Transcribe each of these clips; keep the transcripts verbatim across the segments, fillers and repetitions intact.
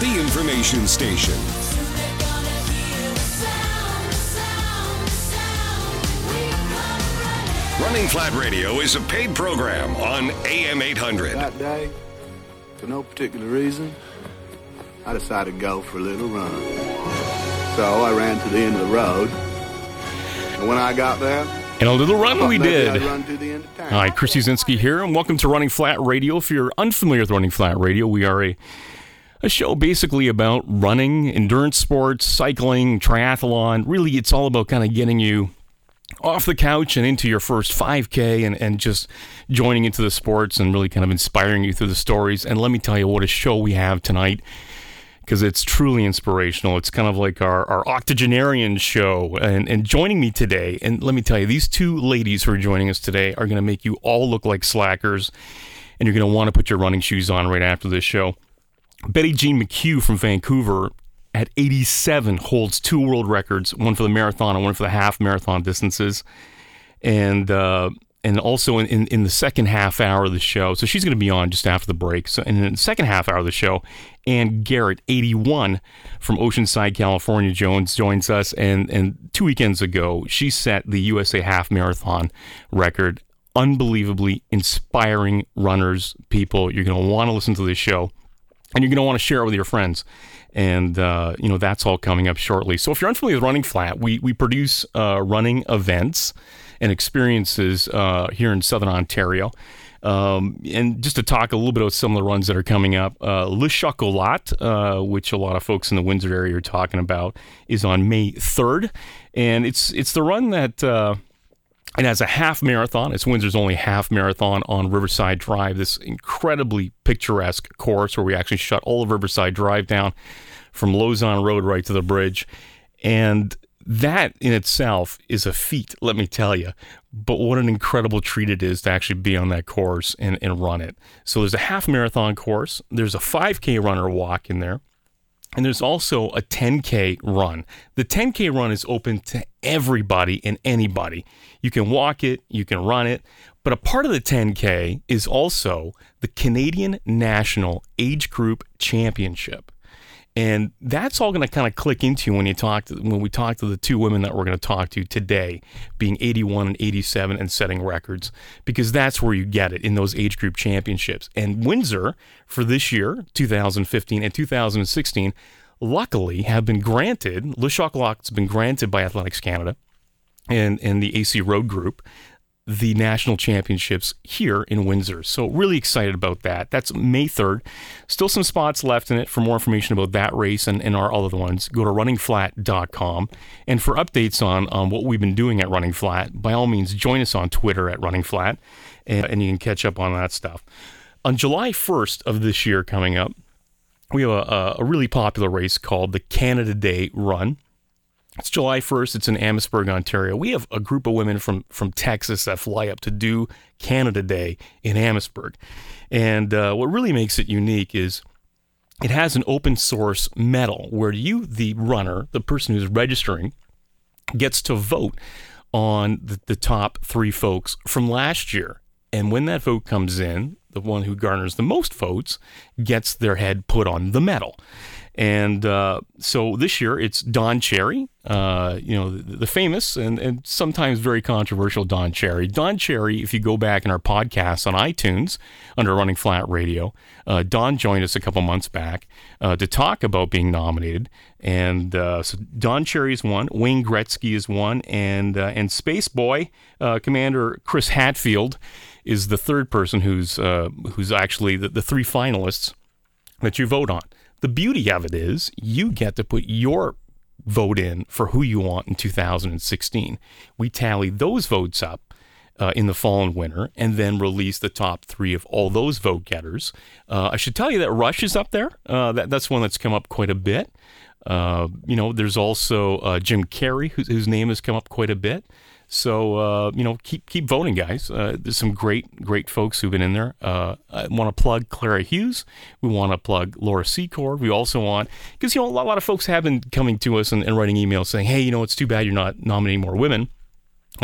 the information station. Running Flat Radio is a paid program on A M eight hundred. That day, for no particular reason, I decided to go for a little run. So I ran to the end of the road, and when I got there, and a little run we did. All right, Chris Yuzinski here, and welcome to Running Flat Radio. If you're unfamiliar with Running Flat Radio, we are a, a show basically about running, endurance sports, cycling, triathlon. Really, it's all about kind of getting you off the couch and into your first five K and, and just joining into the sports and really kind of inspiring you through the stories. And let me tell you what a show we have tonight, because it's truly inspirational. It's kind of like our, our octogenarian show. And, and joining me today, and let me tell you, these two ladies who are joining us today are going to make you all look like slackers, and you're going to want to put your running shoes on right after this show. Betty Jean McHugh from Vancouver at eighty-seven holds two world records, one for the marathon and one for the half marathon distances. And uh, and also in, in, in the second half hour of the show, so she's going to be on just after the break. So and in the second half hour of the show, Ann Garrett, eighty-one, from Oceanside, California, Jones joins us. And, and two weekends ago, she set the U S A Half Marathon record. Unbelievably inspiring runners, people. You're going to want to listen to this show, and you're going to want to share it with your friends. And, uh, you know, that's all coming up shortly. So if you're unfamiliar with Running Flat, we, we produce uh, running events and experiences uh, here in Southern Ontario. Um, and just to talk a little bit about some of the runs that are coming up, uh, Le Chocolat, uh, which a lot of folks in the Windsor area are talking about, is on May third. And it's it's the run that uh, it has a half marathon. It's Windsor's only half marathon on Riverside Drive, this incredibly picturesque course where we actually shut all of Riverside Drive down from Lausanne Road right to the bridge. And that in itself is a feat, let me tell you. But what an incredible treat it is to actually be on that course and, and run it. So there's a half marathon course. There's a five K runner walk in there. And there's also a ten K run. The ten K run is open to everybody and anybody. You can walk it, you can run it. But a part of the ten K is also the Canadian National Age Group Championship. And that's all going to kind of click into you when you talk to, when we talk to the two women that we're going to talk to today, being eighty-one and eighty-seven and setting records, because that's where you get it, in those age group championships. And Windsor, for this year, two thousand fifteen and two thousand sixteen, luckily have been granted, Le Chocolat's been granted by Athletics Canada and, and the A C Road Group, the national championships here in Windsor. So really excited about that. That's May third. Still some spots left in it. For more information about that race and, and our other ones, go to running flat dot com. And for updates on, on what we've been doing at Running Flat, by all means, join us on Twitter at Running Flat, and, and you can catch up on that stuff. On July first of this year coming up, we have a, a really popular race called the Canada Day Run. It's July first. It's in Amherstburg, Ontario. We have a group of women from, from Texas that fly up to do Canada Day in Amherstburg. And uh, what really makes it unique is it has an open source medal where you, the runner, the person who's registering, gets to vote on the, the top three folks from last year. And when that vote comes in, the one who garners the most votes gets their head put on the medal. And uh, so this year it's Don Cherry, uh, you know, the, the famous and, and sometimes very controversial Don Cherry. Don Cherry, if you go back in our podcast on iTunes under Running Flat Radio, uh, Don joined us a couple months back uh, to talk about being nominated. And uh, so Don Cherry is one, Wayne Gretzky is one, and uh, and Space Boy uh, Commander Chris Hadfield is the third person who's uh, who's actually the, the three finalists that you vote on. The beauty of it is you get to put your vote in for who you want in two thousand sixteen. We tally those votes up uh, in the fall and winter and then release the top three of all those vote getters. Uh, I should tell you that Rush is up there. Uh, that, that's one that's come up quite a bit. Uh, you know, there's also uh, Jim Carrey, whose, whose name has come up quite a bit. So, uh, you know, keep keep voting, guys. Uh, there's some great, great folks who've been in there. Uh, I want to plug Clara Hughes. We want to plug Laura Secord. We also want, because, you know, a lot, a lot of folks have been coming to us and, and writing emails saying, hey, you know, it's too bad you're not nominating more women.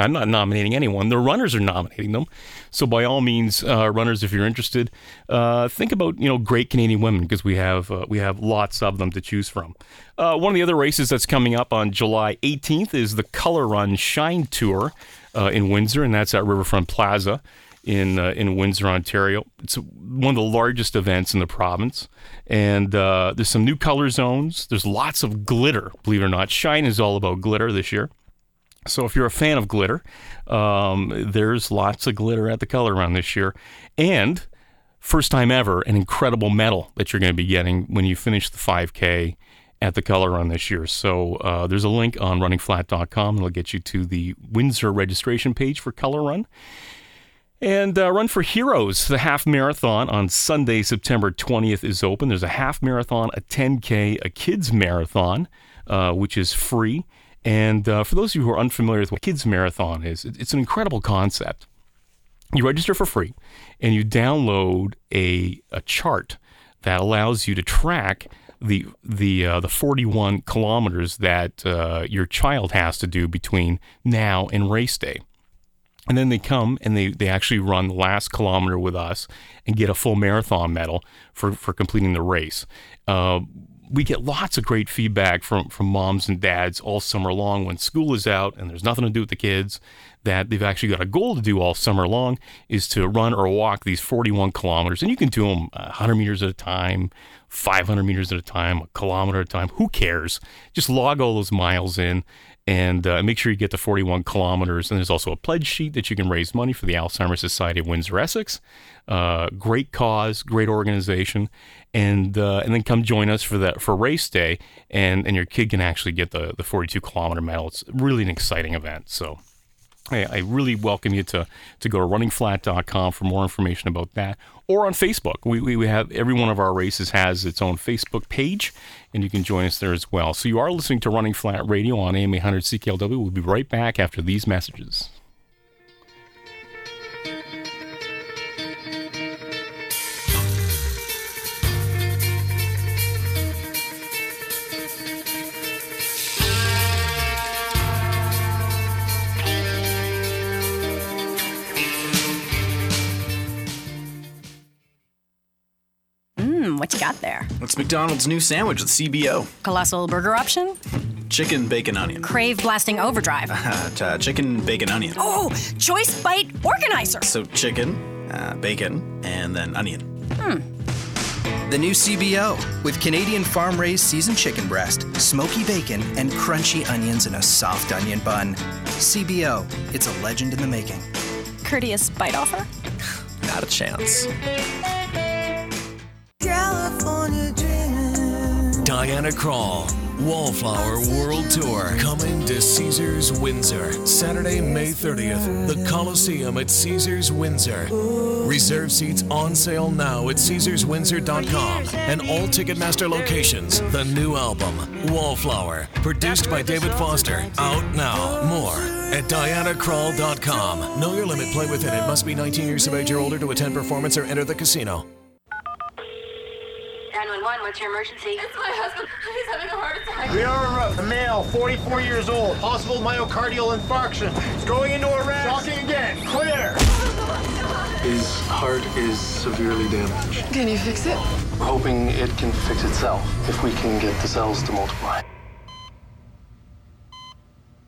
I'm not nominating anyone. The runners are nominating them. So by all means, uh, runners, if you're interested, uh, think about, you know, great Canadian women, because we have uh, we have lots of them to choose from. Uh, one of the other races that's coming up on July eighteenth is the Color Run Shine Tour uh, in Windsor, and that's at Riverfront Plaza in uh, in Windsor, Ontario. It's one of the largest events in the province, and uh, there's some new color zones. There's lots of glitter, believe it or not. Shine is all about glitter this year. So if you're a fan of glitter, um, there's lots of glitter at the Color Run this year. And first time ever, an incredible medal that you're going to be getting when you finish the five K at the Color Run this year. So uh, there's a link on running flat dot com. It'll get you to the Windsor registration page for Color Run. And uh, Run for Heroes, the half marathon on Sunday, September twentieth is open. There's a half marathon, a ten K, a kids marathon, uh, which is free. And uh, for those of you who are unfamiliar with what Kids Marathon is, it's an incredible concept. You register for free, and you download a a chart that allows you to track the the uh, the forty-one kilometers that uh, your child has to do between now and race day. And then they come and they, they actually run the last kilometer with us and get a full marathon medal for, for completing the race. Uh, we get lots of great feedback from, from moms and dads all summer long when school is out and there's nothing to do with the kids, that they've actually got a goal to do all summer long is to run or walk these forty-one kilometers. And you can do them one hundred meters at a time, five hundred meters at a time, a kilometer at a time. Who cares? Just log all those miles in and uh, make sure you get to forty-one kilometers. And there's also a pledge sheet that you can raise money for the Alzheimer's Society of Windsor-Essex. Uh, great cause, great organization. And uh, and then come join us for that for race day, and, and your kid can actually get the, the forty-two kilometer medal. It's really an exciting event. So I, I really welcome you to to go to running flat dot com for more information about that, or on Facebook. We, we we have every one of our races has its own Facebook page, and you can join us there as well. So you are listening to Running Flat Radio on A M eight hundred C K L W. We'll be right back after these messages. What you got there? It's McDonald's new sandwich with C B O. Colossal burger option? Chicken, bacon, onion. Crave blasting overdrive. Uh, t- uh, chicken, bacon, onion. Oh, choice bite organizer. So chicken, uh, bacon, and then onion. Hmm. The new C B O with Canadian farm-raised seasoned chicken breast, smoky bacon, and crunchy onions in a soft onion bun. C B O, it's a legend in the making. Courteous bite offer? Not a chance. Diana Krall, Wallflower World Tour, coming to Caesars Windsor, Saturday, May thirtieth, the Coliseum at Caesars Windsor. Reserve seats on sale now at Caesars Windsor dot com and all Ticketmaster locations. The new album, Wallflower, produced by David Foster, out now. More at Diana Krall dot com. Know your limit, play within it. Must be nineteen years of age or older to attend performance or enter the casino. nine one one, what's your emergency? It's my husband. He's having a heart attack. We are a male, forty-four years old, possible myocardial infarction. He's going into arrest. Talking again. Clear. His heart is severely damaged. Can you fix it? We're hoping it can fix itself if we can get the cells to multiply.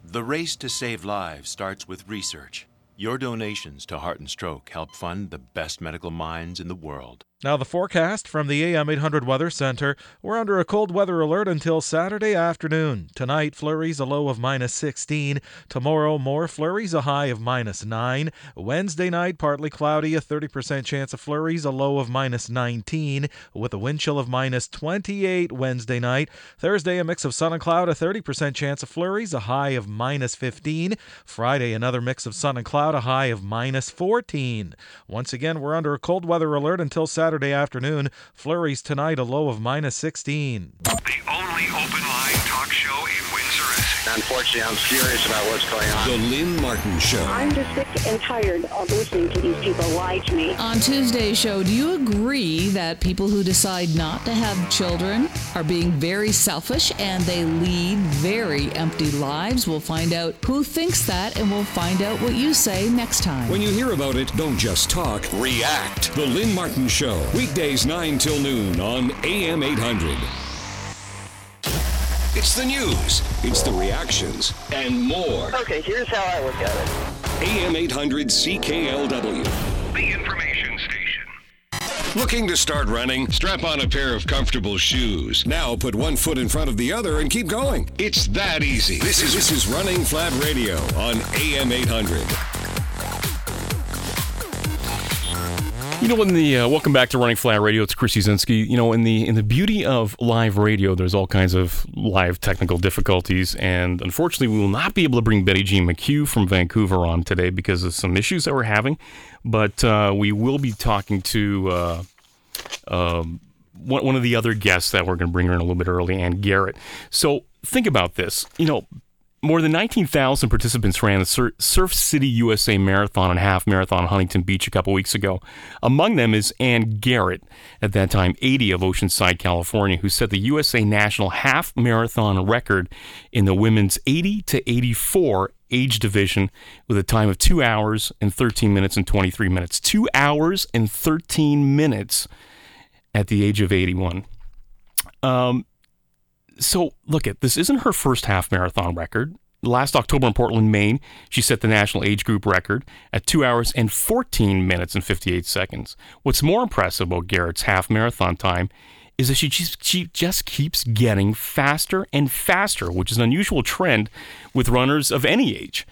The race to save lives starts with research. Your donations to Heart and Stroke help fund the best medical minds in the world. Now the forecast from the A M eight hundred Weather Center. We're under a cold weather alert until Saturday afternoon. Tonight, flurries a low of minus sixteen. Tomorrow, more flurries, a high of minus nine. Wednesday night, partly cloudy, a thirty percent chance of flurries, a low of minus nineteen, with a wind chill of minus twenty-eight Wednesday night. Thursday, a mix of sun and cloud, a thirty percent chance of flurries, a high of minus fifteen. Friday, another mix of sun and cloud, a high of minus fourteen. Once again, we're under a cold weather alert until Saturday Saturday afternoon. Flurries tonight, a low of minus sixteen. The only open line talk show in Windsor is... Unfortunately, I'm furious about what's going on. The Lynn Martin Show. I'm just sick and tired of listening to these people lie to me. On Tuesday's show, do you agree that people who decide not to have children are being very selfish and they lead very empty lives? We'll find out who thinks that, and we'll find out what you say next time. When you hear about it, don't just talk, react. The Lynn Martin Show, weekdays nine till noon on A M eight hundred. It's the news, it's the reactions, and more. Okay, here's how I look at it. A M eight hundred C K L W. The information station. Looking to start running? Strap on a pair of comfortable shoes. Now put one foot in front of the other and keep going. It's that easy. This is this is Running Flat Radio on A M eight hundred. You know, in the uh, welcome back to Running Flat Radio. It's Chris Yuzinski. You know, in the in the beauty of live radio, there's all kinds of live technical difficulties, and unfortunately, we will not be able to bring Betty Jean McHugh from Vancouver on today because of some issues that we're having. But uh, we will be talking to uh, uh, one, one of the other guests that we're going to bring her in a little bit early, Ann Garrett. So think about this. You know, more than nineteen thousand participants ran the Sur- Surf City U S A Marathon and Half Marathon in Huntington Beach a couple weeks ago. Among them is Ann Garrett, at that time eighty, of Oceanside, California, who set the U S A National Half Marathon record in the women's eighty to eighty-four age division with a time of two hours and thirteen minutes and twenty-three minutes. two hours and thirteen minutes at the age of eighty-one. Um, so look at this, isn't her first half marathon record. Last October in Portland, Maine, she set the national age group record at two hours and fourteen minutes and fifty-eight seconds. What's more impressive about Garrett's half marathon time is that she just, she just keeps getting faster and faster, which is an unusual trend with runners of any age.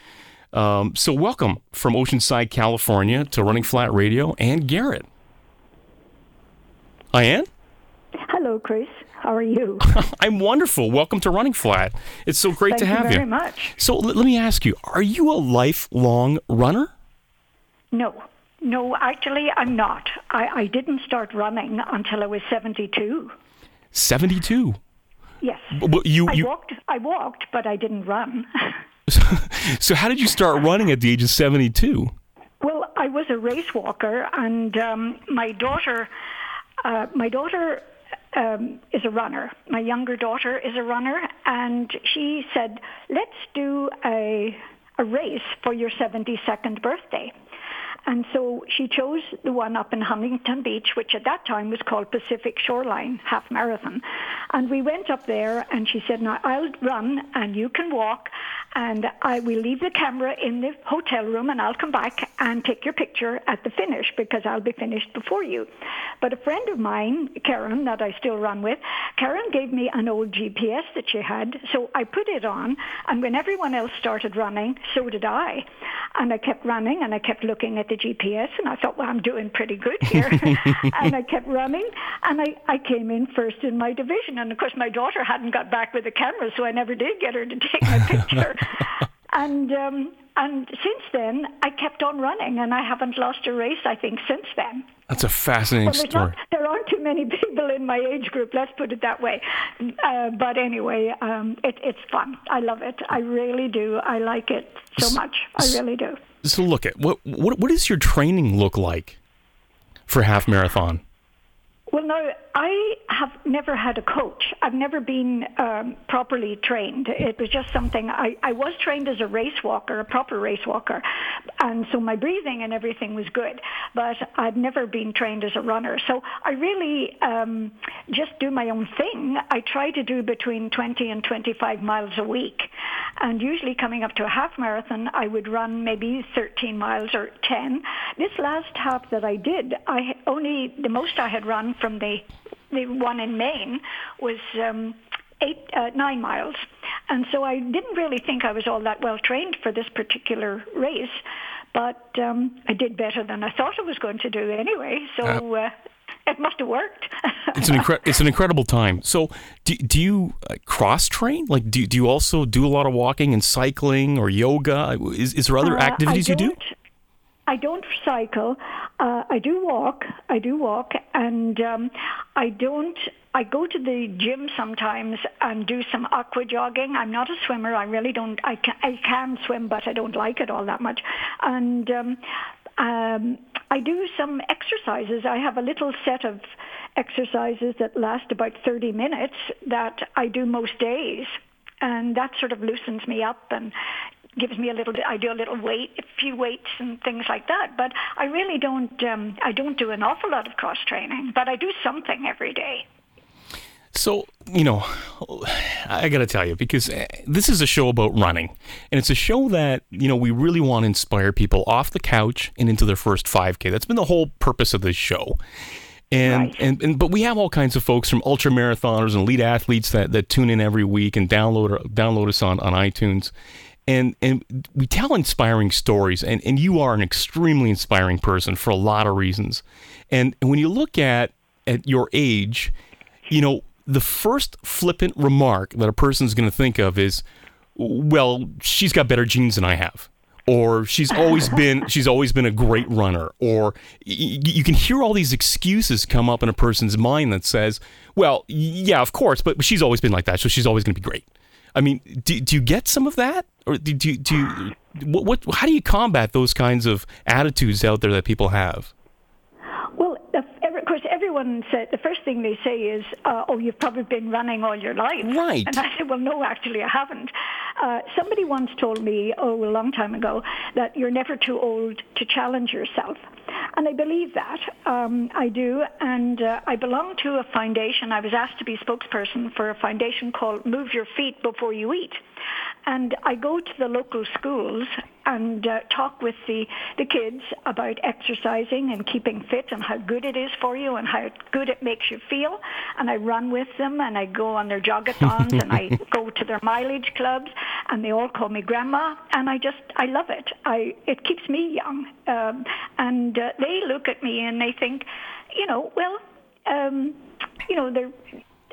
Um, so welcome from Oceanside, California, to Running Flat Radio, Ann Garrett. Hi, Ann. Hello, Chris. How are you? I'm wonderful. Welcome to Running Flat. It's so great Thank to have you. Thank you very much. So l- let me ask you, are you a lifelong runner? No. No, actually, I'm not. I, I didn't start running until I was seventy-two. seventy-two? Yes. But you, you... I walked, I walked, but I didn't run. so, so how did you start running at the age of seventy-two? Well, I was a race walker, and um, my daughter, uh, my daughter um, is a runner. My younger daughter is a runner, and she said, let's do a, a race for your seventy-second birthday. And so she chose the one up in Huntington Beach, which at that time was called Pacific Shoreline Half Marathon. And we went up there, and she said, now, I'll run, and you can walk, and I will leave the camera in the hotel room, and I'll come back and take your picture at the finish, because I'll be finished before you. But a friend of mine, Karen, that I still run with, Karen gave me an old G P S that she had, so I put it on, and when everyone else started running, so did I. And I kept running, and I kept looking at the G P S, and I thought, well, I'm doing pretty good here. And I kept running, and I, I came in first in my division. And, of course, my daughter hadn't got back with the camera, so I never did get her to take my picture. and um, and since then, I kept on running, and I haven't lost a race, I think, since then. That's a fascinating well, story. Not, there aren't too many people in my age group, let's put it that way. Uh, but anyway, um, it, it's fun. I love it. I really do. I like it so much. I really do. So look at what what what does your training look like for half marathon? Well, no, I have never had a coach. I've never been um, properly trained. It was just something I, I was trained as a race walker, a proper race walker, and so my breathing and everything was good. But I've never been trained as a runner, so I really um, just do my own thing. I try to do between twenty and twenty-five miles a week, and usually coming up to a half marathon, I would run maybe thirteen miles or ten. This last half that I did, I only the most I had run from the the one in Maine was um, eight, uh, nine miles. And so I didn't really think I was all that well trained for this particular race, but um, I did better than I thought I was going to do anyway, so uh, it must have worked. it's, an incre- it's an incredible time. So do, do you cross-train? Like, do, do you also do a lot of walking and cycling or yoga? Is, is there other uh, activities you do? I don't cycle. Uh, I do walk. I do walk, and um, I don't. I go to the gym sometimes and do some aqua jogging. I'm not a swimmer. I really don't. I can, I can swim, but I don't like it all that much. And um, um, I do some exercises. I have a little set of exercises that last about thirty minutes that I do most days, and that sort of loosens me up and gives me a little. I do a little weight, a few weights and things like that. But I really don't. Um, I don't do an awful lot of cross training, but I do something every day. So, you know, I got to tell you, because this is a show about running, and it's a show that, you know, we really want to inspire people off the couch and into their first five K. That's been the whole purpose of this show. And, right. and and but we have all kinds of folks from ultra marathoners and elite athletes that, that tune in every week and download or, download us on, on iTunes. And and we tell inspiring stories, and, and you are an extremely inspiring person for a lot of reasons. And, and when you look at, at your age, you know, the first flippant remark that a person's going to think of is, well, she's got better genes than I have. Or she's always been she's always been a great runner. Or y- you can hear all these excuses come up in a person's mind that says, well, yeah, of course, but she's always been like that, so she's always going to be great. I mean, do, do you get some of that, or do do, do what, what? How do you combat those kinds of attitudes out there that people have? Well, of course, everyone said the first thing they say is, uh, "Oh, you've probably been running all your life." Right. And I said, "Well, no, actually, I haven't." Uh, somebody once told me, oh, a long time ago, that you're never too old to challenge yourself. And I believe that. Um, I do. And uh, I belong to a foundation. I was asked to be spokesperson for a foundation called Move Your Feet Before You Eat. And I go to the local schools and uh, talk with the, the kids about exercising and keeping fit and how good it is for you and how good it makes you feel. And I run with them, and I go on their jogathons and I go to their mileage clubs, and they all call me grandma. And I just, I love it. I It keeps me young. Um, and uh, they look at me and they think, you know, well, um, you know, they're...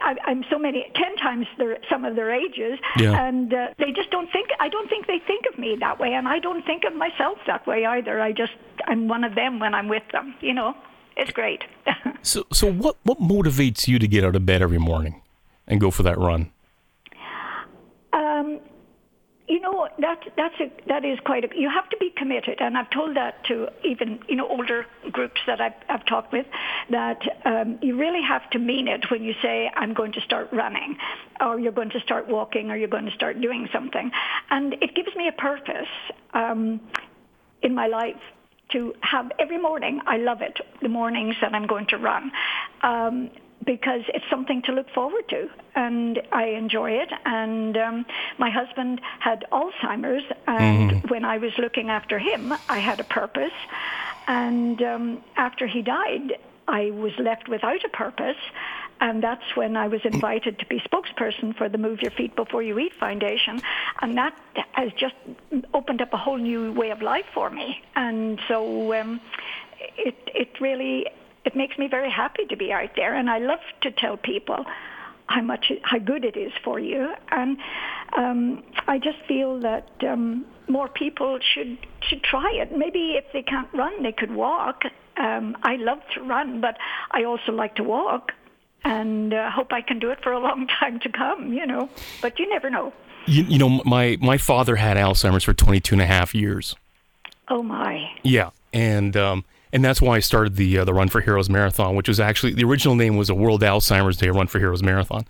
I, I'm so many, ten times their, some of their ages, yeah. and uh, they just don't think, I don't think they think of me that way, and I don't think of myself that way either. I just, I'm one of them when I'm with them, you know. It's great. so so what, what motivates you to get out of bed every morning and go for that run? Um, you know, that that's a, that is quite a, you have to be committed, and I've told that to even, you know, older groups that I've, I've talked with, that um, you really have to mean it when you say, I'm going to start running, or you're going to start walking, or you're going to start doing something. And it gives me a purpose um, in my life to have every morning. I love it, the mornings that I'm going to run. Um because it's something to look forward to, and I enjoy it. And um, my husband had Alzheimer's, and mm. when I was looking after him, I had a purpose. And um, after he died, I was left without a purpose, and that's when I was invited to be spokesperson for the Move Your Feet Before You Eat Foundation, and that has just opened up a whole new way of life for me. And so um, it it really... It makes me very happy to be out there, and I love to tell people how much, how good it is for you. And um, I just feel that um, more people should should try it. Maybe if they can't run, they could walk. Um, I love to run, but I also like to walk, and uh, hope I can do it for a long time to come. You know, but you never know. You, you know, my my father had Alzheimer's for twenty-two and a half years. Oh my. Yeah, and. Um, And that's why I started the uh, the Run for Heroes Marathon, which was actually, the original name was a World Alzheimer's Day Run for Heroes Marathon.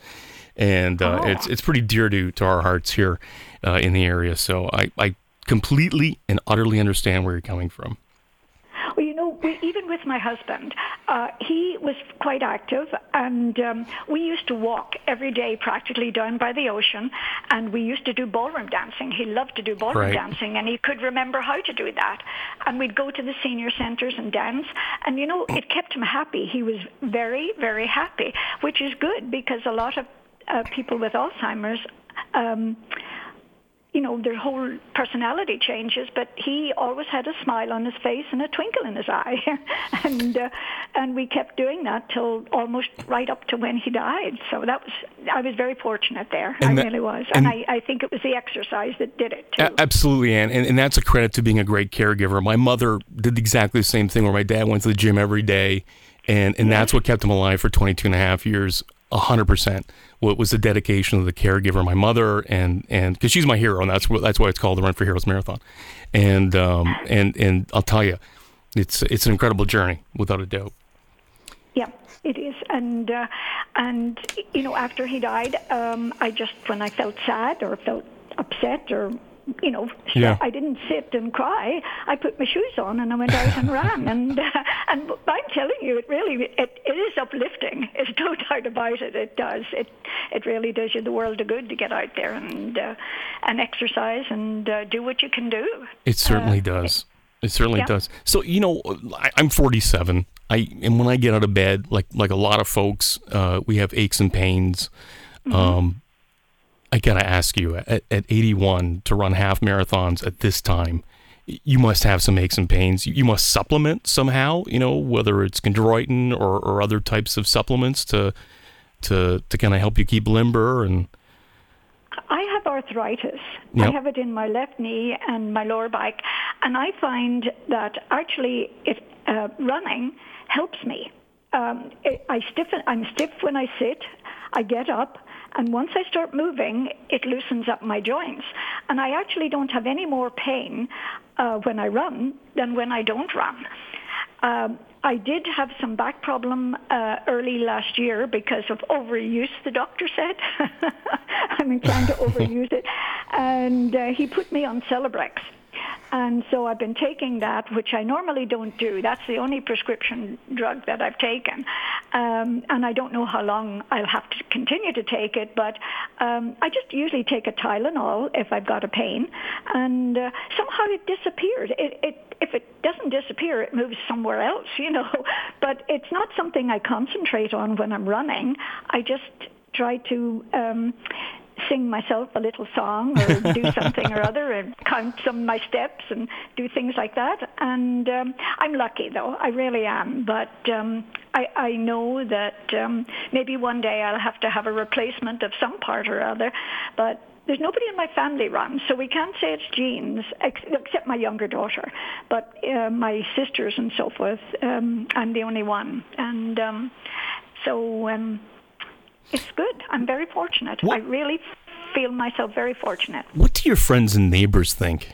And uh, oh. it's it's pretty dear to, to our hearts here uh, in the area. So I, I completely and utterly understand where you're coming from. Well, you know, we, even with my husband, uh, he was quite active, and um, we used to walk every day practically down by the ocean, and we used to do ballroom dancing. He loved to do ballroom right. dancing, and he could remember how to do that. And we'd go to the senior centers and dance, and, you know, it kept him happy. He was very, very happy, which is good, because a lot of uh, people with Alzheimer's... Um, you know, their whole personality changes, but he always had a smile on his face and a twinkle in his eye. and uh, and we kept doing that till almost right up to when he died. So that was, I was very fortunate there. And I that, really was. And, and I, I think it was the exercise that did it, too. Absolutely, Ann. And, and that's a credit to being a great caregiver. My mother did exactly the same thing where my dad went to the gym every day, and, and yeah. that's what kept him alive for twenty-two and a half years. one hundred percent what was the dedication of the caregiver, my mother, and and because she's my hero, and that's what that's why it's called the Run for Heroes Marathon. And um and and I'll tell you, it's it's an incredible journey without a doubt. Yeah, it is. And uh, and you know, after he died, um I just, when I felt sad or felt upset or you know, yeah. I didn't sit and cry. I put my shoes on and I went out and ran. And uh, and I'm telling you, it really it, it is uplifting. There's no doubt about it. It does. It it really does you the world of good to get out there and uh, and exercise and uh, do what you can do. It certainly uh, does. It, it certainly yeah. does. So you know, I, I'm forty-seven. I and when I get out of bed, like like a lot of folks, uh, we have aches and pains. Mm-hmm. Um, I gotta ask you, at, at eighty-one, to run half marathons at this time, you must have some aches and pains. You, you must supplement somehow, you know, whether it's chondroitin or, or other types of supplements to to to kind of help you keep limber. And I have arthritis. Yep. I have it in my left knee and my lower back, and I find that actually, if uh, running helps me. Um, it, I stiffen. I'm stiff when I sit. I get up. And once I start moving, it loosens up my joints. And I actually don't have any more pain uh, when I run than when I don't run. Um, I did have some back problem uh, early last year because of overuse, the doctor said. I'm inclined to overuse it. And uh, he put me on Celebrex. And so I've been taking that, which I normally don't do. That's the only prescription drug that I've taken. Um, and I don't know how long I'll have to continue to take it, but um, I just usually take a Tylenol if I've got a pain. And uh, somehow it disappeared. It, it, if it doesn't disappear, it moves somewhere else, you know. But it's not something I concentrate on when I'm running. I just try to... Um, sing myself a little song or do something or other and count some of my steps and do things like that. And um, I'm lucky, though. I really am. But um, I, I know that um, maybe one day I'll have to have a replacement of some part or other. But there's nobody in my family runs, so we can't say it's genes, ex- except my younger daughter. But uh, my sisters and so forth, um, I'm the only one. And um, so... Um, It's good. I'm very fortunate. What? I really feel myself very fortunate. What do your friends and neighbors think?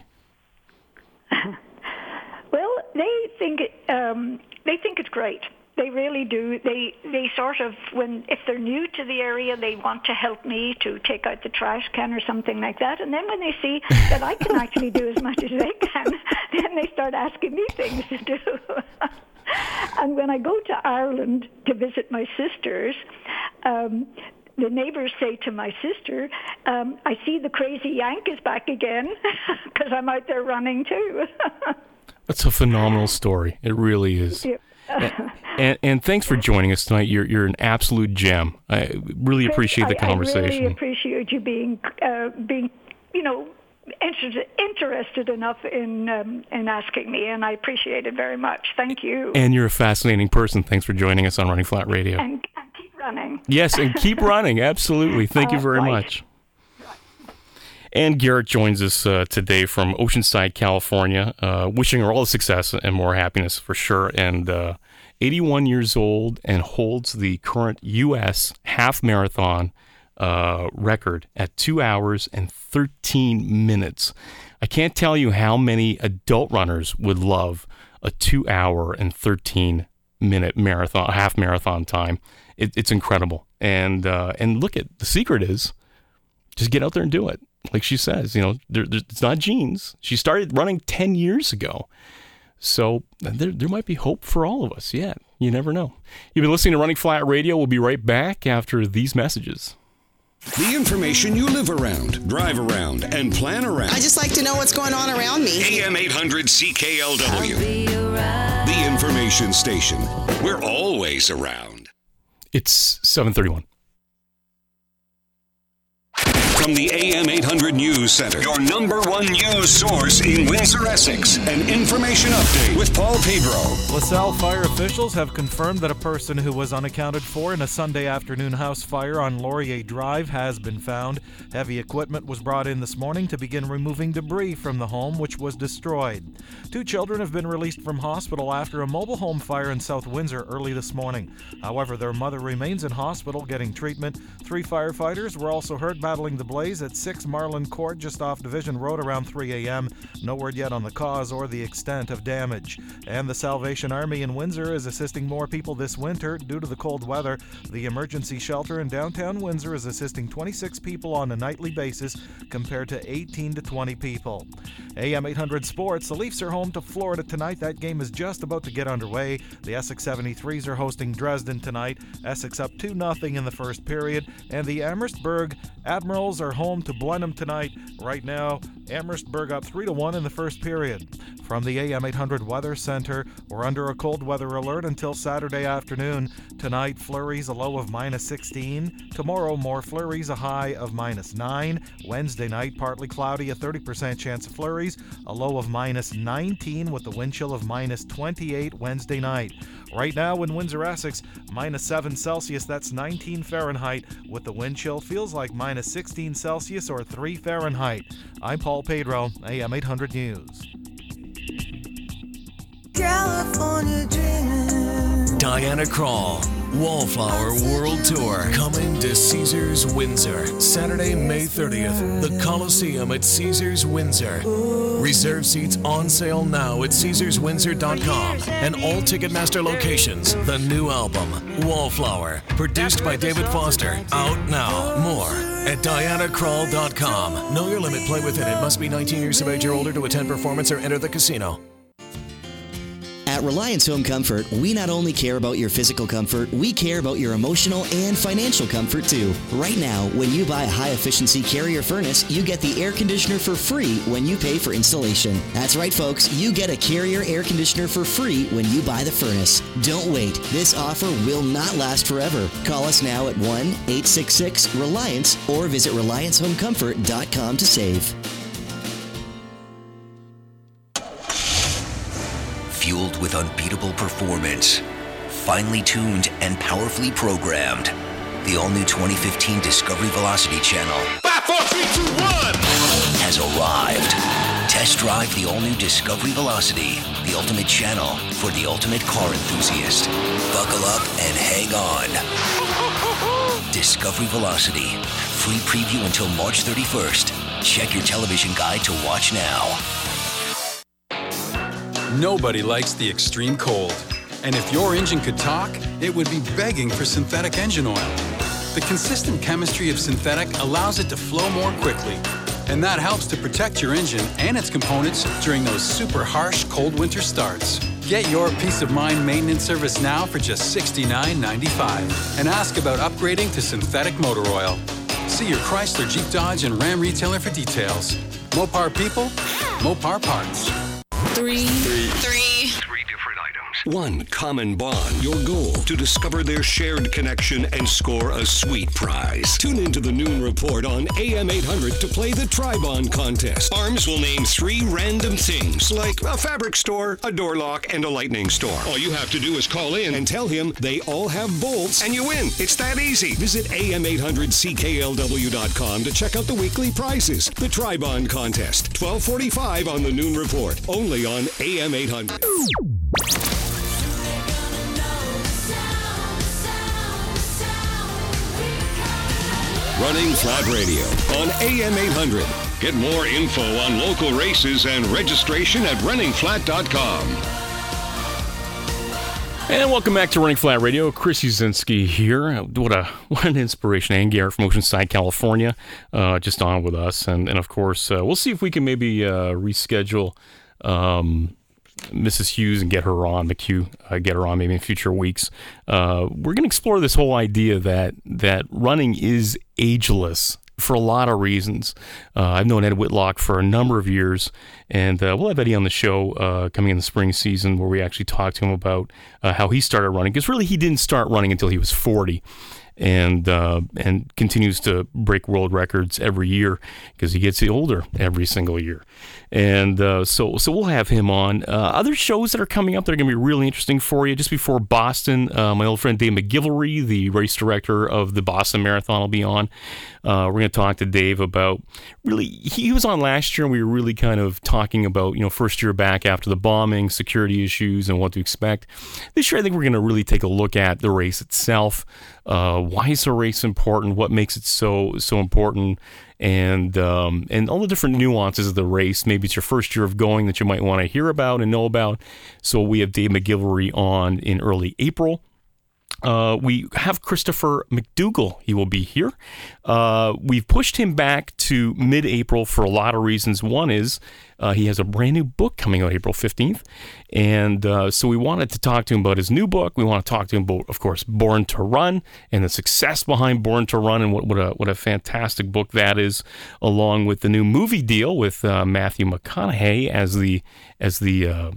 Well, they think um, they think it's great. They really do. They they sort of, when if they're new to the area, they want to help me to take out the trash can or something like that. And then when they see that I can actually do as much as they can, then they start asking me things to do. And when I go to Ireland to visit my sisters, um, the neighbors say to my sister, um, I see the crazy Yank is back again, because I'm out there running too. That's a phenomenal story. It really is. Yeah. and, and, and thanks for joining us tonight. You're you're an absolute gem. I really appreciate the conversation. I, I really appreciate you being, uh, being, you know, Interested, interested enough in um, in asking me, and I appreciate it very much. Thank you. And you're a fascinating person. Thanks for joining us on Running Flat Radio. And, and keep running. Yes, and keep running. Absolutely. Thank uh, you very right. much. Right. Ann Garrett joins us uh, today from Oceanside, California. Uh, wishing her all the success and more happiness for sure. And uh, eighty-one years old, and holds the current U S half marathon Uh, record at two hours and thirteen minutes. I can't tell you how many adult runners would love a two hour and thirteen minute marathon, half marathon time. It, it's incredible. And uh, and look at the secret is just get out there and do it. Like she says, you know, there, there, it's not genes. She started running ten years ago. So there, there might be hope for all of us yet. You never know. You've been listening to Running Flat Radio. We'll be right back after these messages. The information you live around, drive around, and plan around. I just like to know what's going on around me. A M eight hundred C K L W. Right. The information station. We're always around. It's seven thirty-one. From the A M eight hundred News Center, your number one news source in Windsor, Essex. An information update with Paul Pedro. LaSalle fire officials have confirmed that a person who was unaccounted for in a Sunday afternoon house fire on Laurier Drive has been found. Heavy equipment was brought in this morning to begin removing debris from the home, which was destroyed. Two children have been released from hospital after a mobile home fire in South Windsor early this morning. However, their mother remains in hospital getting treatment. Three firefighters were also heard battling the blaze at six Marlin Court just off Division Road around three a.m. No word yet on the cause or the extent of damage. And the Salvation Army in Windsor is assisting more people this winter due to the cold weather. The emergency shelter in downtown Windsor is assisting twenty-six people on a nightly basis compared to eighteen to twenty people. A M eight hundred Sports, the Leafs are home to Florida tonight. That game is just about to get underway. The Essex seventy-threes are hosting Dresden tonight. Essex up two nothing in the first period. And the Amherstburg Admirals are home to Blenheim tonight. Right now, Amherstburg up three to one in the first period. From the A M eight hundred Weather Center, we're under a cold weather alert until Saturday afternoon. Tonight, flurries, a low of minus sixteen. Tomorrow, more flurries, a high of minus nine. Wednesday night, partly cloudy, a thirty percent chance of flurries, a low of minus nineteen with a wind chill of minus twenty-eight Wednesday night. Right now in Windsor, Essex, minus seven Celsius, that's nineteen Fahrenheit, with the wind chill feels like minus sixteen Celsius or three Fahrenheit. I'm Paul Pedro, A M eight hundred News. California dreaming. Diana Krall, Wallflower World Tour, coming to Caesars Windsor, Saturday, May thirtieth, the Coliseum at Caesars Windsor. Reserve seats on sale now at Caesars Windsor dot com and all Ticketmaster locations. The new album, Wallflower, produced by David Foster, out now. More at Diana Krall dot com. Know your limit, play within it. Must be nineteen years of age or older to attend performance or enter the casino. At Reliance Home Comfort, we not only care about your physical comfort, we care about your emotional and financial comfort too. Right now, when you buy a high-efficiency Carrier furnace, you get the air conditioner for free when you pay for installation. That's right, folks. You get a Carrier air conditioner for free when you buy the furnace. Don't wait. This offer will not last forever. Call us now at one eight six six reliance or visit reliance home comfort dot com to save. Fueled with unbeatable performance, finely tuned and powerfully programmed, the all-new twenty fifteen Discovery Velocity Channel five, four, three, two, one has arrived. Test drive the all-new Discovery Velocity, the ultimate channel for the ultimate car enthusiast. Buckle up and hang on. Discovery Velocity. Free preview until March thirty-first. Check your television guide to watch now. Nobody likes the extreme cold. And if your engine could talk, it would be begging for synthetic engine oil. The consistent chemistry of synthetic allows it to flow more quickly. And that helps to protect your engine and its components during those super harsh cold winter starts. Get your peace of mind maintenance service now for just sixty-nine dollars and ninety-five cents. And ask about upgrading to synthetic motor oil. See your Chrysler, Jeep, Dodge, and Ram retailer for details. Mopar people, Mopar parts. Three. Three. Three. Three different items. One common bond. Your goal to discover their shared connection and score a sweet prize. Tune into the Noon Report on A M eight hundred to play the Tri-Bond contest. Arms will name three random things, like a fabric store, a door lock, and a lightning store. All you have to do is call in and tell him they all have bolts, and you win. It's that easy. Visit A M eight hundred C K L W dot com to check out the weekly prizes. The Tri-Bond contest, twelve forty-five on the Noon Report, only on A M eight hundred. Running Flat Radio on A M eight hundred. Get more info on local races and registration at running flat dot com. And welcome back to Running Flat Radio. Chris Yuzinski here. What a what an inspiration. Ann Garrett from Oceanside, California, uh, just on with us. And, and of course, uh, we'll see if we can maybe uh, reschedule um Missus Hughes and get her on the queue, uh, get her on maybe in future weeks. Uh, we're going to explore this whole idea that that running is ageless for a lot of reasons. Uh, I've known Ed Whitlock for a number of years, and uh, we'll have Eddie on the show uh, coming in the spring season where we actually talk to him about uh, how he started running, because really he didn't start running until he was forty. and uh, and continues to break world records every year because he gets older every single year. And uh, so so we'll have him on. Uh, other shows that are coming up that are going to be really interesting for you. Just before Boston, uh, my old friend Dave McGillivray, the race director of the Boston Marathon, will be on. Uh, we're going to talk to Dave about, really, he was on last year and we were really kind of talking about, you know, first year back after the bombing, security issues, and what to expect. This year, I think we're going to really take a look at the race itself. Uh, why is the race important? What makes it so so important? And um, and all the different nuances of the race. Maybe it's your first year of going that you might want to hear about and know about. So we have Dave McGillivray on in early April. Uh, we have Christopher McDougall. He will be here. Uh, we've pushed him back to mid-April for a lot of reasons. One is uh, he has a brand new book coming out April fifteenth. And uh, so we wanted to talk to him about his new book. We want to talk to him about, of course, Born to Run and the success behind Born to Run and what, what, a, what a fantastic book that is, along with the new movie deal with uh, Matthew McConaughey as the, as the, uh,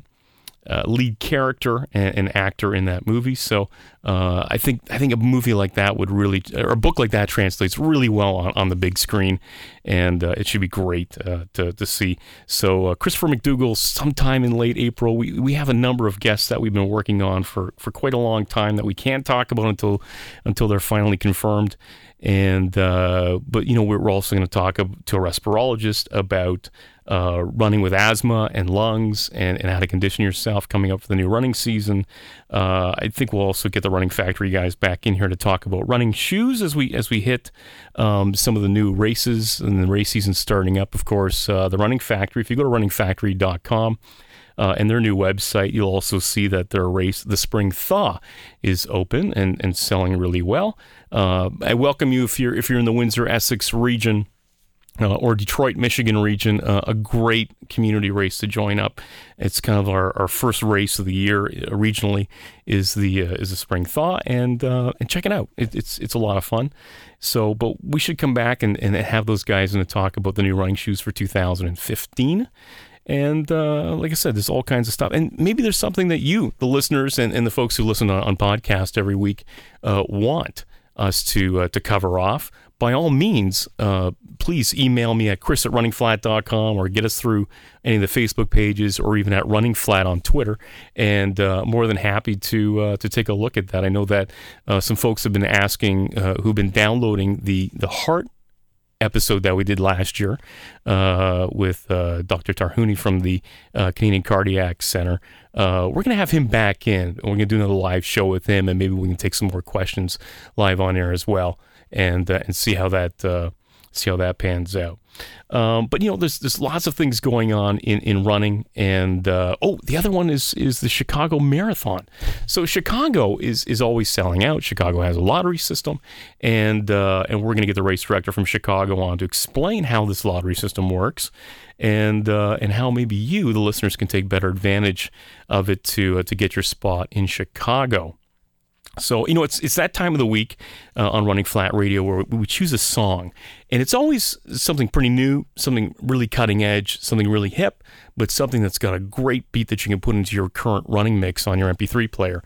Uh, lead character and, and actor in that movie. So uh, I think I think a movie like that would really, or a book like that translates really well on, on the big screen, and uh, it should be great uh, to, to see. So uh, Christopher McDougall, sometime in late April. We we have a number of guests that we've been working on for, for quite a long time that we can't talk about until until they're finally confirmed. And uh, but you know, we're also going to talk to a respirologist about uh, running with asthma and lungs, and, and how to condition yourself coming up for the new running season. Uh, I think we'll also get the Running Factory guys back in here to talk about running shoes as we as we hit um, some of the new races and the race season starting up. Of course, uh, the Running Factory. If you go to running factory dot com. Uh, and their new website, you'll also see that their race, the Spring Thaw, is open and, and selling really well. Uh, I welcome you if you're if you're in the Windsor, Essex region uh, or Detroit, Michigan region. Uh, a great community race to join up. It's kind of our, our first race of the year regionally is the uh, is the Spring Thaw, and uh, and check it out. It, it's it's a lot of fun. So, but we should come back and, and have those guys in to talk about the new running shoes for two thousand fifteen. And uh, like I said, there's all kinds of stuff. And maybe there's something that you, the listeners and, and the folks who listen on, on podcast every week, uh, want us to uh, to cover off. By all means, uh, please email me at chris at running flat dot com or get us through any of the Facebook pages or even at Running Flat on Twitter. And uh, more than happy to uh, to take a look at that. I know that uh, some folks have been asking uh, who've been downloading the, the Heart episode that we did last year uh, with uh, Doctor Tarhouni from the uh, Canadian Cardiac Center. Uh, we're going to have him back in. We're going to do another live show with him, and maybe we can take some more questions live on air as well, and uh, and see how that uh, see how that pans out. Um, but you know, there's there's lots of things going on in, in running, and uh, oh, the other one is is the Chicago Marathon. So Chicago is is always selling out. Chicago has a lottery system, and uh, and we're going to get the race director from Chicago on to explain how this lottery system works, and uh, and how maybe you, the listeners, can take better advantage of it to uh, to get your spot in Chicago. So, you know, it's it's that time of the week uh, on Running Flat Radio where we choose a song. And it's always something pretty new, something really cutting edge, something really hip, but something that's got a great beat that you can put into your current running mix on your M P three player.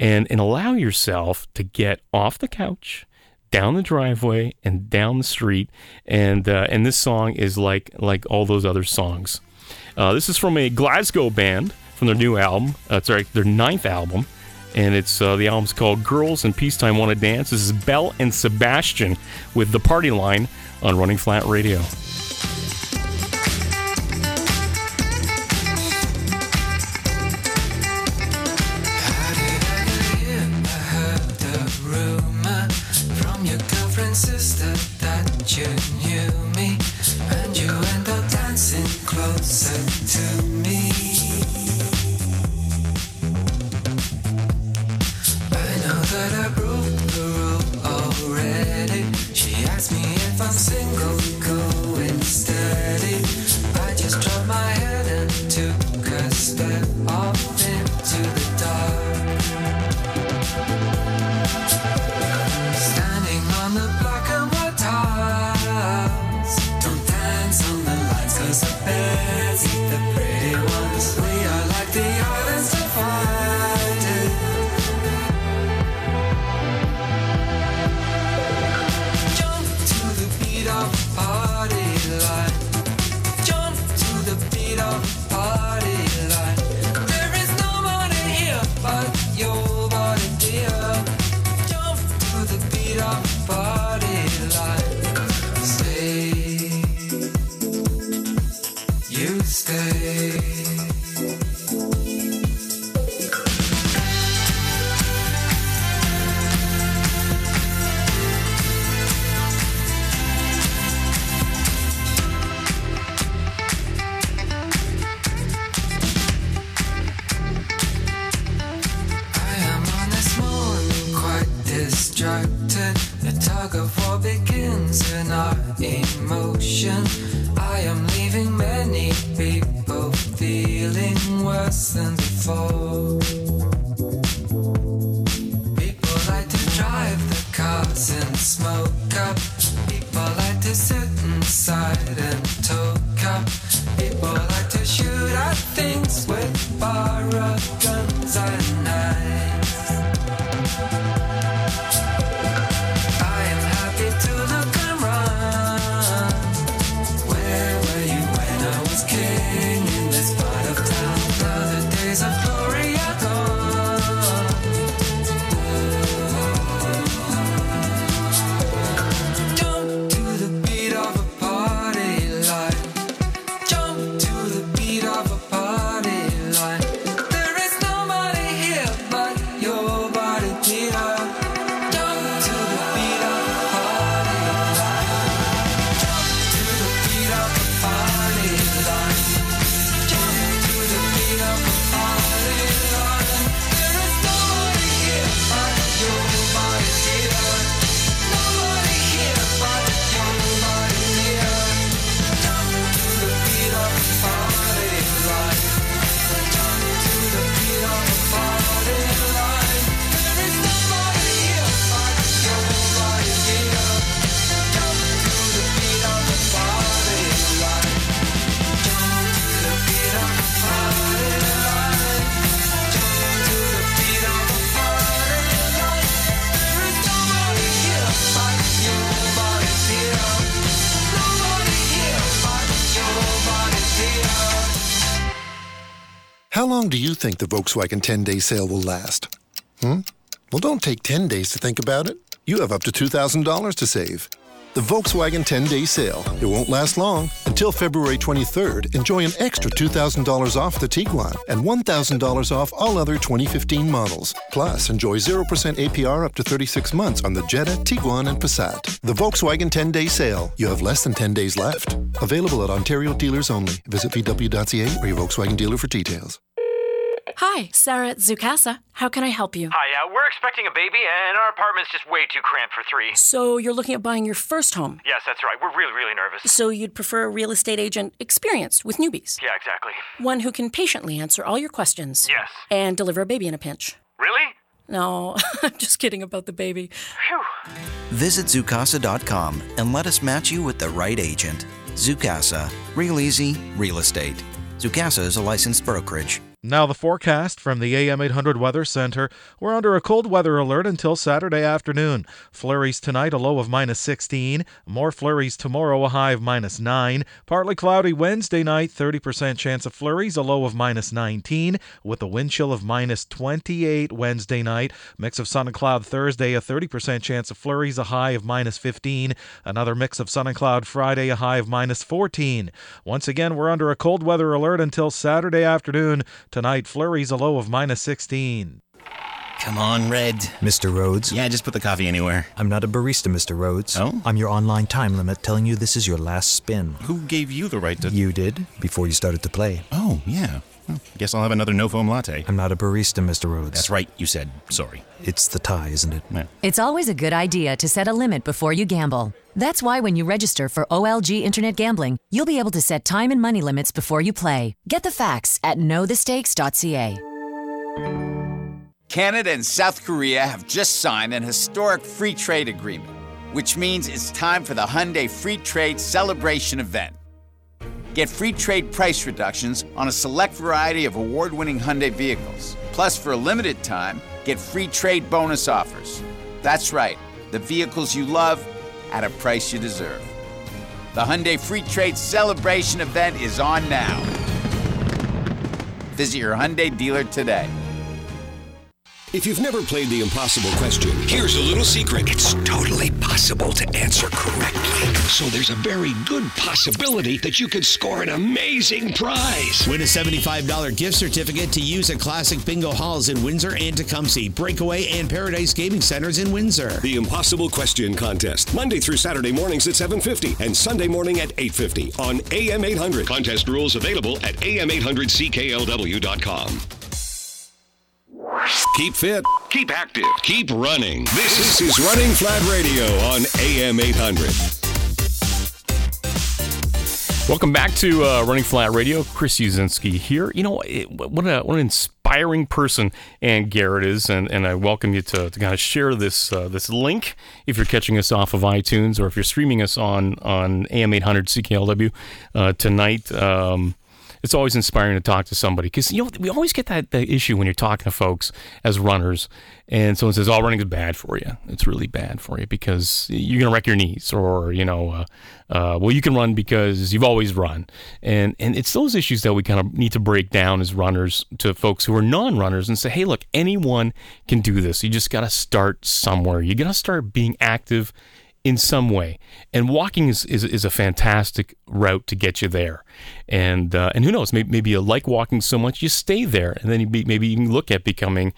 And, and allow yourself to get off the couch, down the driveway, and down the street. And uh, and this song is like, like all those other songs. Uh, this is from a Glasgow band from their new album. Uh, sorry, their ninth album. And it's uh, the album's called Girls in Peacetime Wanna Dance. This is Belle and Sebastian with The Party Line on Running Flat Radio. emotion. I am leaving many people feeling worse than before. People like to drive the cars and smoke up. People like to sit inside and talk up. People like to shoot at things with borrowed guns and knives. I am happy to look and run. Where were you when I was king in this part of town? Now the days of glory are gone. Jump to the beat of a party line. Jump to the beat of a party line. There is nobody here but your body dear. Jump to the beat of a party line. Jump to the beat of a party line. Jump to the beat of a party line. There is nobody here but your body dear. Nobody here but your body dear. Jump to the beat of a party line. Jump to the beat of a party line. There is nobody here but your body dear. Jump to the beat of a party line. Jump to the beat of a party line. Jump to the beat of a party line. There is nobody here but your body dear. Nobody here but your body dear. How long do you think the Volkswagen ten-day sale will last? Hmm? Well, don't take ten days to think about it. You have up to two thousand dollars to save. The Volkswagen ten-day sale. It won't last long. Until February twenty-third, enjoy an extra two thousand dollars off the Tiguan and one thousand dollars off all other twenty fifteen models. Plus, enjoy zero percent A P R up to thirty-six months on the Jetta, Tiguan, and Passat. The Volkswagen ten-day sale. You have less than ten days left. Available at Ontario dealers only. Visit V W dot C A or your Volkswagen dealer for details. Hi, Sarah at Zucasa. How can I help you? Hi, uh, we're expecting a baby, and our apartment's just way too cramped for three. So you're looking at buying your first home? Yes, that's right. We're really, really nervous. So you'd prefer a real estate agent experienced with newbies? Yeah, exactly. One who can patiently answer all your questions. Yes. And deliver a baby in a pinch. Really? No, I'm just kidding about the baby. Phew. Visit Zucasa dot com and let us match you with the right agent. Zucasa. Real easy, real estate. Zucasa is a licensed brokerage. Now the forecast from the A M eight hundred Weather Center. We're under a cold weather alert until Saturday afternoon. Flurries tonight, a low of minus sixteen. More flurries tomorrow, a high of minus nine. Partly cloudy Wednesday night, thirty percent chance of flurries, a low of minus nineteen, with a wind chill of minus twenty-eight Wednesday night. Mix of sun and cloud Thursday, a thirty percent chance of flurries, a high of minus fifteen. Another mix of sun and cloud Friday, a high of minus fourteen. Once again, we're under a cold weather alert until Saturday afternoon. Tonight, flurries, a low of minus sixteen. Come on, Red. Mister Rhodes? Yeah, just put the coffee anywhere. I'm not a barista, Mister Rhodes. Oh? I'm your online time limit telling you this is your last spin. Who gave you the right to... You did, before you started to play. Oh, yeah. Well, I guess I'll have another no-foam latte. I'm not a barista, Mister Rhodes. That's right, you said. Sorry. It's the tie, isn't it? Yeah. It's always a good idea to set a limit before you gamble. That's why when you register for O L G Internet Gambling, you'll be able to set time and money limits before you play. Get the facts at know the stakes dot c a. Canada and South Korea have just signed an historic free trade agreement, which means it's time for the Hyundai Free Trade Celebration event. Get free trade price reductions on a select variety of award-winning Hyundai vehicles. Plus, for a limited time, get free trade bonus offers. That's right, the vehicles you love at a price you deserve. The Hyundai Free Trade Celebration event is on now. Visit your Hyundai dealer today. If you've never played the impossible question, here's a little secret. It's totally possible to answer correctly. So there's a very good possibility that you could score an amazing prize. Win a seventy-five dollars gift certificate to use at Classic Bingo Halls in Windsor and Tecumseh, Breakaway and Paradise Gaming Centers in Windsor. The Impossible Question Contest, Monday through Saturday mornings at seven fifty and Sunday morning at eight fifty on A M eight hundred. Contest rules available at A M eight hundred C K L W dot com. Keep fit. Keep active. Keep running. This, this is Running Flat Radio on A M eight hundred. Welcome back to uh, Running Flat Radio. Chris Yuzinski here. You know, it, what, a, what an inspiring person Ann Garrett is, and, and I welcome you to, to kind of share this uh, this link if you're catching us off of iTunes or if you're streaming us on, on A M eight hundred C K L W uh, tonight. Um, it's always inspiring to talk to somebody because, you know, we always get that, that issue when you're talking to folks as runners and someone says, oh, running is bad for you. It's really bad for you because you're going to wreck your knees or, you know, uh, uh, well, you can run because you've always run. And and it's those issues that we kind of need to break down as runners to folks who are non-runners and say, hey, look, anyone can do this. You just got to start somewhere. You got to start being active in some way, and walking is, is, is a fantastic route to get you there. And uh, and who knows, maybe, maybe you like walking so much you stay there, and then you be, maybe you can look at becoming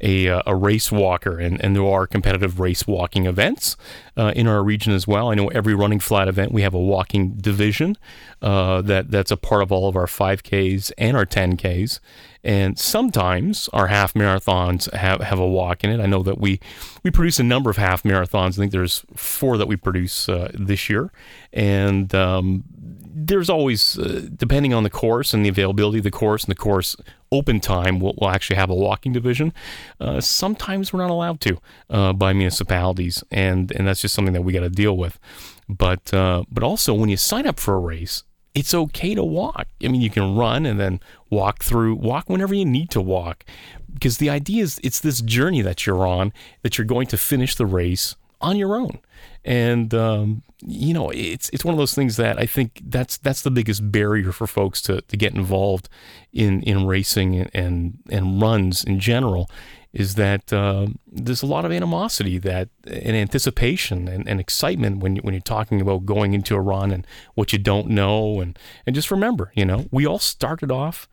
a uh, a race walker. And, and there are competitive race walking events uh, in our region as well. I know every Running Flat event we have a walking division uh, that that's a part of all of our five Ks and our ten Ks. And sometimes our half marathons have, have a walk in it. I know that we, we produce a number of half marathons. I think there's four that we produce uh, this year. And um, there's always, uh, depending on the course and the availability of the course and the course open time, we'll, we'll actually have a walking division. Uh, sometimes we're not allowed to uh, by municipalities, and, and that's just something that we got to deal with. But uh, but also, when you sign up for a race, it's okay to walk. I mean, you can run and then walk through, walk whenever you need to walk, because the idea is it's this journey that you're on, that you're going to finish the race on your own. And, um, you know, it's it's one of those things that I think that's that's the biggest barrier for folks to, to get involved in, in racing and, and, and runs in general, is that uh, there's a lot of animosity that and anticipation and, and excitement when, when you're talking about going into a run and what you don't know. And, and just remember, you know, we all started off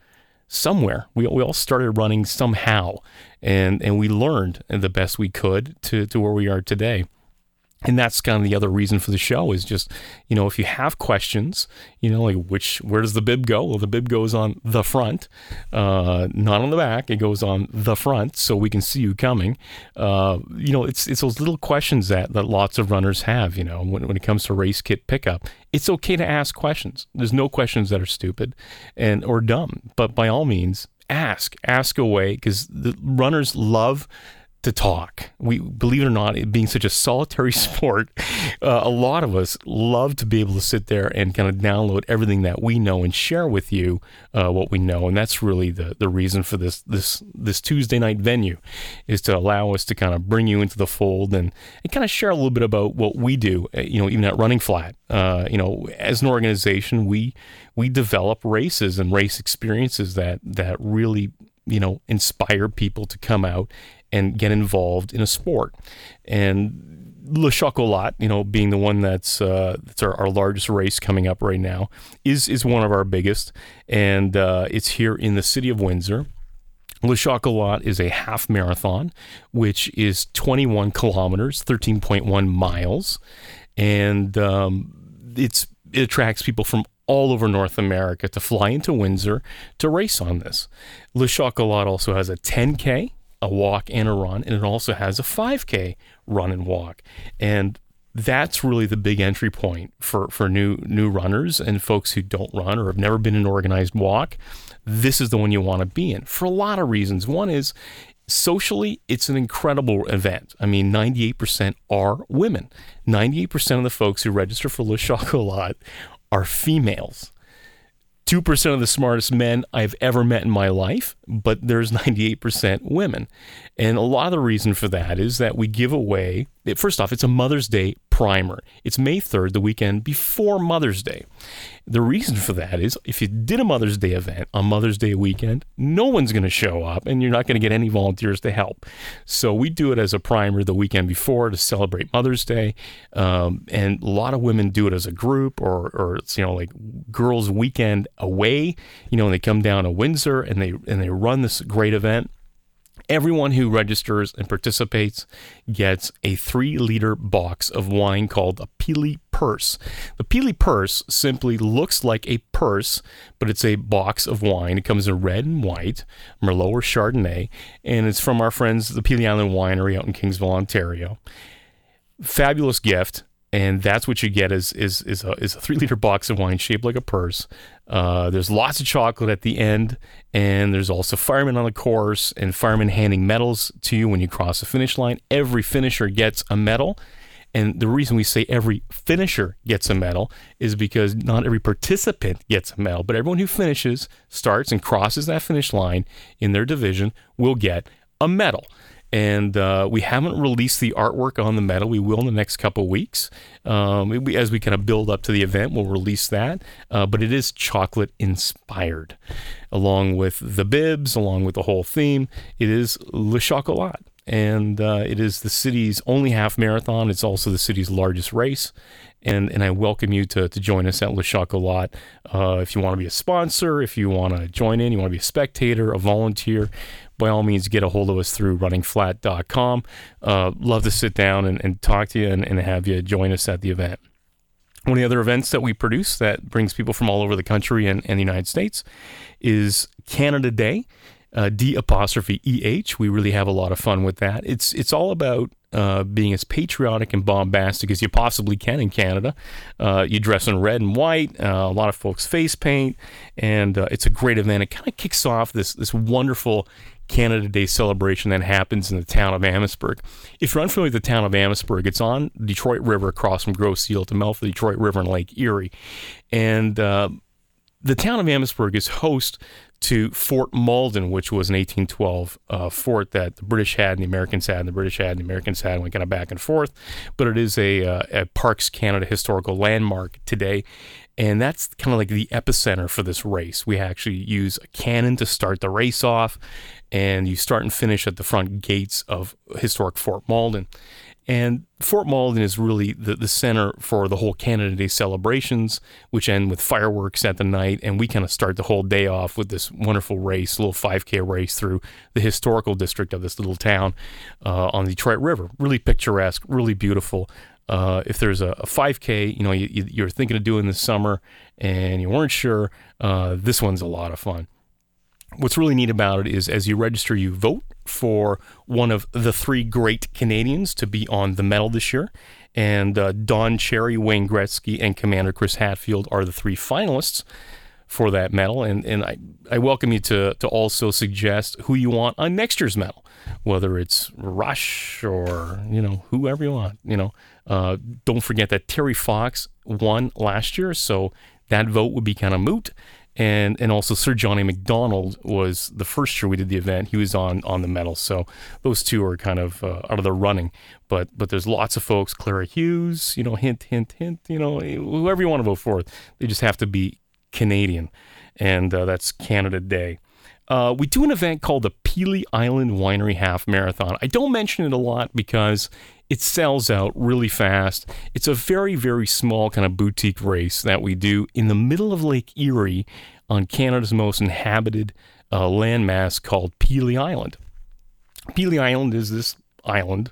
somewhere. We, we all started running somehow, and, and we learned the best we could to, to where we are today. And that's kind of the other reason for the show, is just, you know, if you have questions, you know, like which, where does the bib go? Well, the bib goes on the front, uh, not on the back. It goes on the front so we can see you coming. Uh, you know, it's it's those little questions that, that lots of runners have, you know, when, when it comes to race kit pickup. It's okay to ask questions. There's no questions that are stupid and or dumb, but by all means, ask. Ask away, because the runners love to talk. We, believe it or not, it being such a solitary sport, uh, a lot of us love to be able to sit there and kind of download everything that we know and share with you uh, what we know. And that's really the, the reason for this, this, this Tuesday night venue, is to allow us to kind of bring you into the fold and, and kind of share a little bit about what we do, you know, even at Running Flat. Uh, you know, as an organization, we, we develop races and race experiences that, that really, you know, inspire people to come out and get involved in a sport. And Le Chocolat, you know, being the one that's uh, that's our, our largest race coming up right now, is is one of our biggest, and uh, it's here in the city of Windsor. Le Chocolat is a half marathon, which is twenty-one kilometers, thirteen point one miles, and um, it's it attracts people from all over North America to fly into Windsor to race on this. Le Chocolat also has a ten K, a walk and a run, and it also has a five K run and walk. And that's really the big entry point for, for new new runners and folks who don't run or have never been in an organized walk. This is the one you want to be in for a lot of reasons. One is, socially, it's an incredible event. I mean, ninety-eight percent are women. ninety-eight percent of the folks who register for Le Chocolat are females. two percent of the smartest men I've ever met in my life, but there's ninety-eight percent women. And a lot of the reason for that is that we give away, first off, it's a Mother's Day primer. It's May third, the weekend before Mother's Day. The reason for that is if you did a Mother's Day event on Mother's Day weekend, no one's going to show up and you're not going to get any volunteers to help. So we do it as a primer the weekend before to celebrate Mother's Day. Um, and a lot of women do it as a group, or, or it's, you know, like girls weekend away, you know, and they come down to Windsor and they, and they run this great event. Everyone who registers and participates gets a three-liter box of wine called a Pelee purse. The Pelee purse simply looks like a purse, but it's a box of wine. It comes in red and white, Merlot or Chardonnay, and it's from our friends, the Pelee Island Winery out in Kingsville, Ontario. Fabulous gift. And that's what you get is is is a, is a three liter box of wine shaped like a purse. Uh, there's lots of chocolate at the end, and there's also firemen on the course and firemen handing medals to you when you cross the finish line. Every finisher gets a medal. And the reason we say every finisher gets a medal is because not every participant gets a medal, but everyone who finishes, starts, and crosses that finish line in their division will get a medal. And uh, we haven't released the artwork on the medal. We will in the next couple weeks. Um, we, as we kind of build up to the event, we'll release that. Uh, but it is chocolate-inspired, along with the bibs, along with the whole theme. It is Le Chocolat. And uh, it is the city's only half marathon. It's also the city's largest race. And and I welcome you to, to join us at Le Chocolat. Uh, if you want to be a sponsor, if you want to join in, you want to be a spectator, a volunteer, by all means, get a hold of us through running flat dot com. Uh, love to sit down and, and talk to you and, and have you join us at the event. One of the other events that we produce that brings people from all over the country and, and the United States is Canada Day. Uh, D apostrophe E H. We really have a lot of fun with that. It's it's all about uh, being as patriotic and bombastic as you possibly can in Canada. Uh, you dress in red and white, uh, a lot of folks face paint, and uh, it's a great event. It kind of kicks off this this wonderful Canada Day celebration that happens in the town of Amherstburg. If you're unfamiliar with the town of Amherstburg, it's on the Detroit River across from Grosse Ile to mouth the Detroit River and Lake Erie. And uh, the town of Amherstburg is host to Fort Malden, which was an eighteen twelve uh, fort that the British had and the Americans had and the British had and the Americans had and went kind of back and forth. But it is a, uh, a Parks Canada historical landmark today. And that's kind of like the epicenter for this race. We actually use a cannon to start the race off, and you start and finish at the front gates of historic Fort Malden. And Fort Malden is really the, the center for the whole Canada Day celebrations, which end with fireworks at the night. And we kind of start the whole day off with this wonderful race, a little five K race through the historical district of this little town uh, on the Detroit River. Really picturesque, really beautiful. Uh, if there's a, a five K, you know, you, you're thinking of doing this summer and you weren't sure, uh, this one's a lot of fun. What's really neat about it is as you register, you vote for one of the three great Canadians to be on the medal this year. And uh, Don Cherry, Wayne Gretzky, and Commander Chris Hadfield are the three finalists for that medal. And and I, I welcome you to, to also suggest who you want on next year's medal, whether it's Rush or, you know, whoever you want, you know. Uh, don't forget that Terry Fox won last year, so that vote would be kind of moot. And and also Sir Johnny McDonald was the first year we did the event. He was on on the medal. So those two are kind of uh, out of the running. But but there's lots of folks. Clara Hughes, you know, hint, hint, hint, you know, whoever you want to vote for. They just have to be Canadian. And uh, that's Canada Day. Uh, we do an event called the Pelee Island Winery Half Marathon. I don't mention it a lot because it sells out really fast. It's a very, very small kind of boutique race that we do in the middle of Lake Erie on Canada's most inhabited uh, landmass called Pelee Island. Pelee Island is this island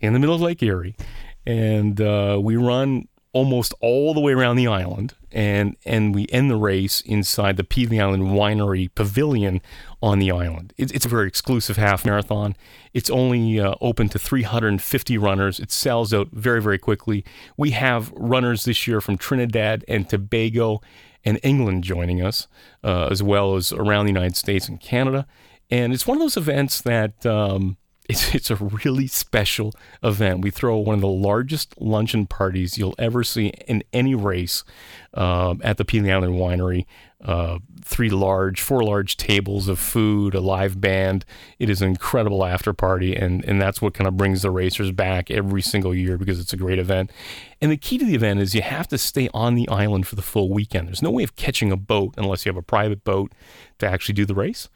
in the middle of Lake Erie, and uh, we run almost all the way around the island, and and we end the race inside the Pelee Island Winery Pavilion on the island. It, it's a very exclusive half marathon. It's only uh, open to three hundred fifty runners. It sells out very, very quickly. We have runners this year from Trinidad and Tobago and England joining us, uh, as well as around the United States and Canada. And it's one of those events that... Um, It's it's a really special event. We throw one of the largest luncheon parties you'll ever see in any race uh, at the Pelee Island Winery. Uh, three large, four large tables of food, a live band. It is an incredible after party, and, and that's what kind of brings the racers back every single year because it's a great event. And the key to the event is you have to stay on the island for the full weekend. There's no way of catching a boat unless you have a private boat to actually do the race.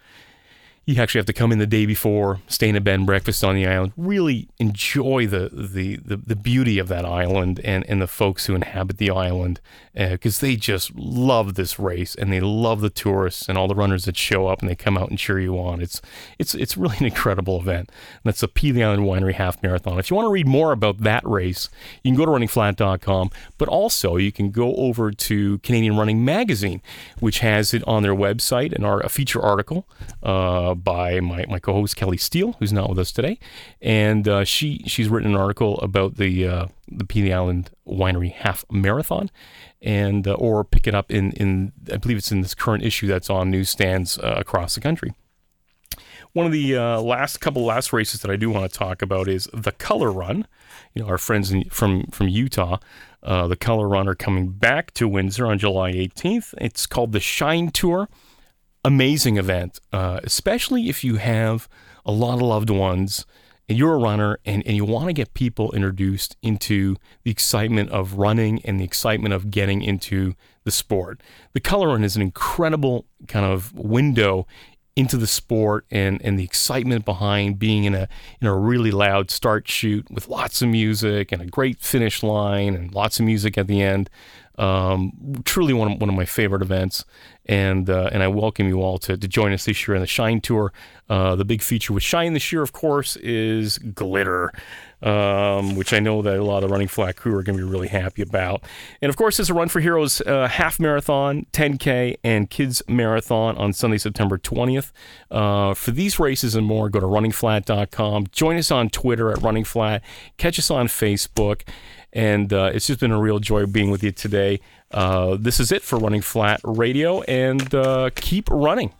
You actually have to come in the day before, stay in a bed and breakfast on the island, really enjoy the the, the, the beauty of that island and, and the folks who inhabit the island because uh, they just love this race and they love the tourists and all the runners that show up and they come out and cheer you on. It's it's it's really an incredible event. And that's the Pelee Island Winery Half Marathon. If you want to read more about that race, you can go to running flat dot com, but also you can go over to Canadian Running Magazine, which has it on their website and our, a feature article uh, by my, my co-host Kelly Steele, who's not with us today, and uh, she she's written an article about the uh, the Pelee Island Winery Half Marathon, and uh, or pick it up in in I believe it's in this current issue that's on newsstands uh, across the country. One of the uh, last couple last races that I do want to talk about is the Color Run. You know, our friends in, from from Utah, uh, the Color Run are coming back to Windsor on July eighteenth. It's called the Shine Tour. Amazing event, uh, especially if you have a lot of loved ones and you're a runner and, and you want to get people introduced into the excitement of running and the excitement of getting into the sport. The Color Run is an incredible kind of window into the sport and, and the excitement behind being in a in a really loud start shoot with lots of music and a great finish line and lots of music at the end. Um, truly one of, one of my favorite events, and uh, and I welcome you all to, to join us this year in the Shine Tour. Uh, the big feature with Shine this year, of course, is glitter, um, which I know that a lot of the Running Flat crew are going to be really happy about. And of course, there's a Run for Heroes uh, half marathon, ten K, and kids marathon on Sunday, September twentieth. Uh, for these races and more, go to running flat dot com. Join us on Twitter at runningflat. Catch us on Facebook. And uh, it's just been a real joy being with you today. Uh, this is it for Running Flat Radio, and uh, keep running.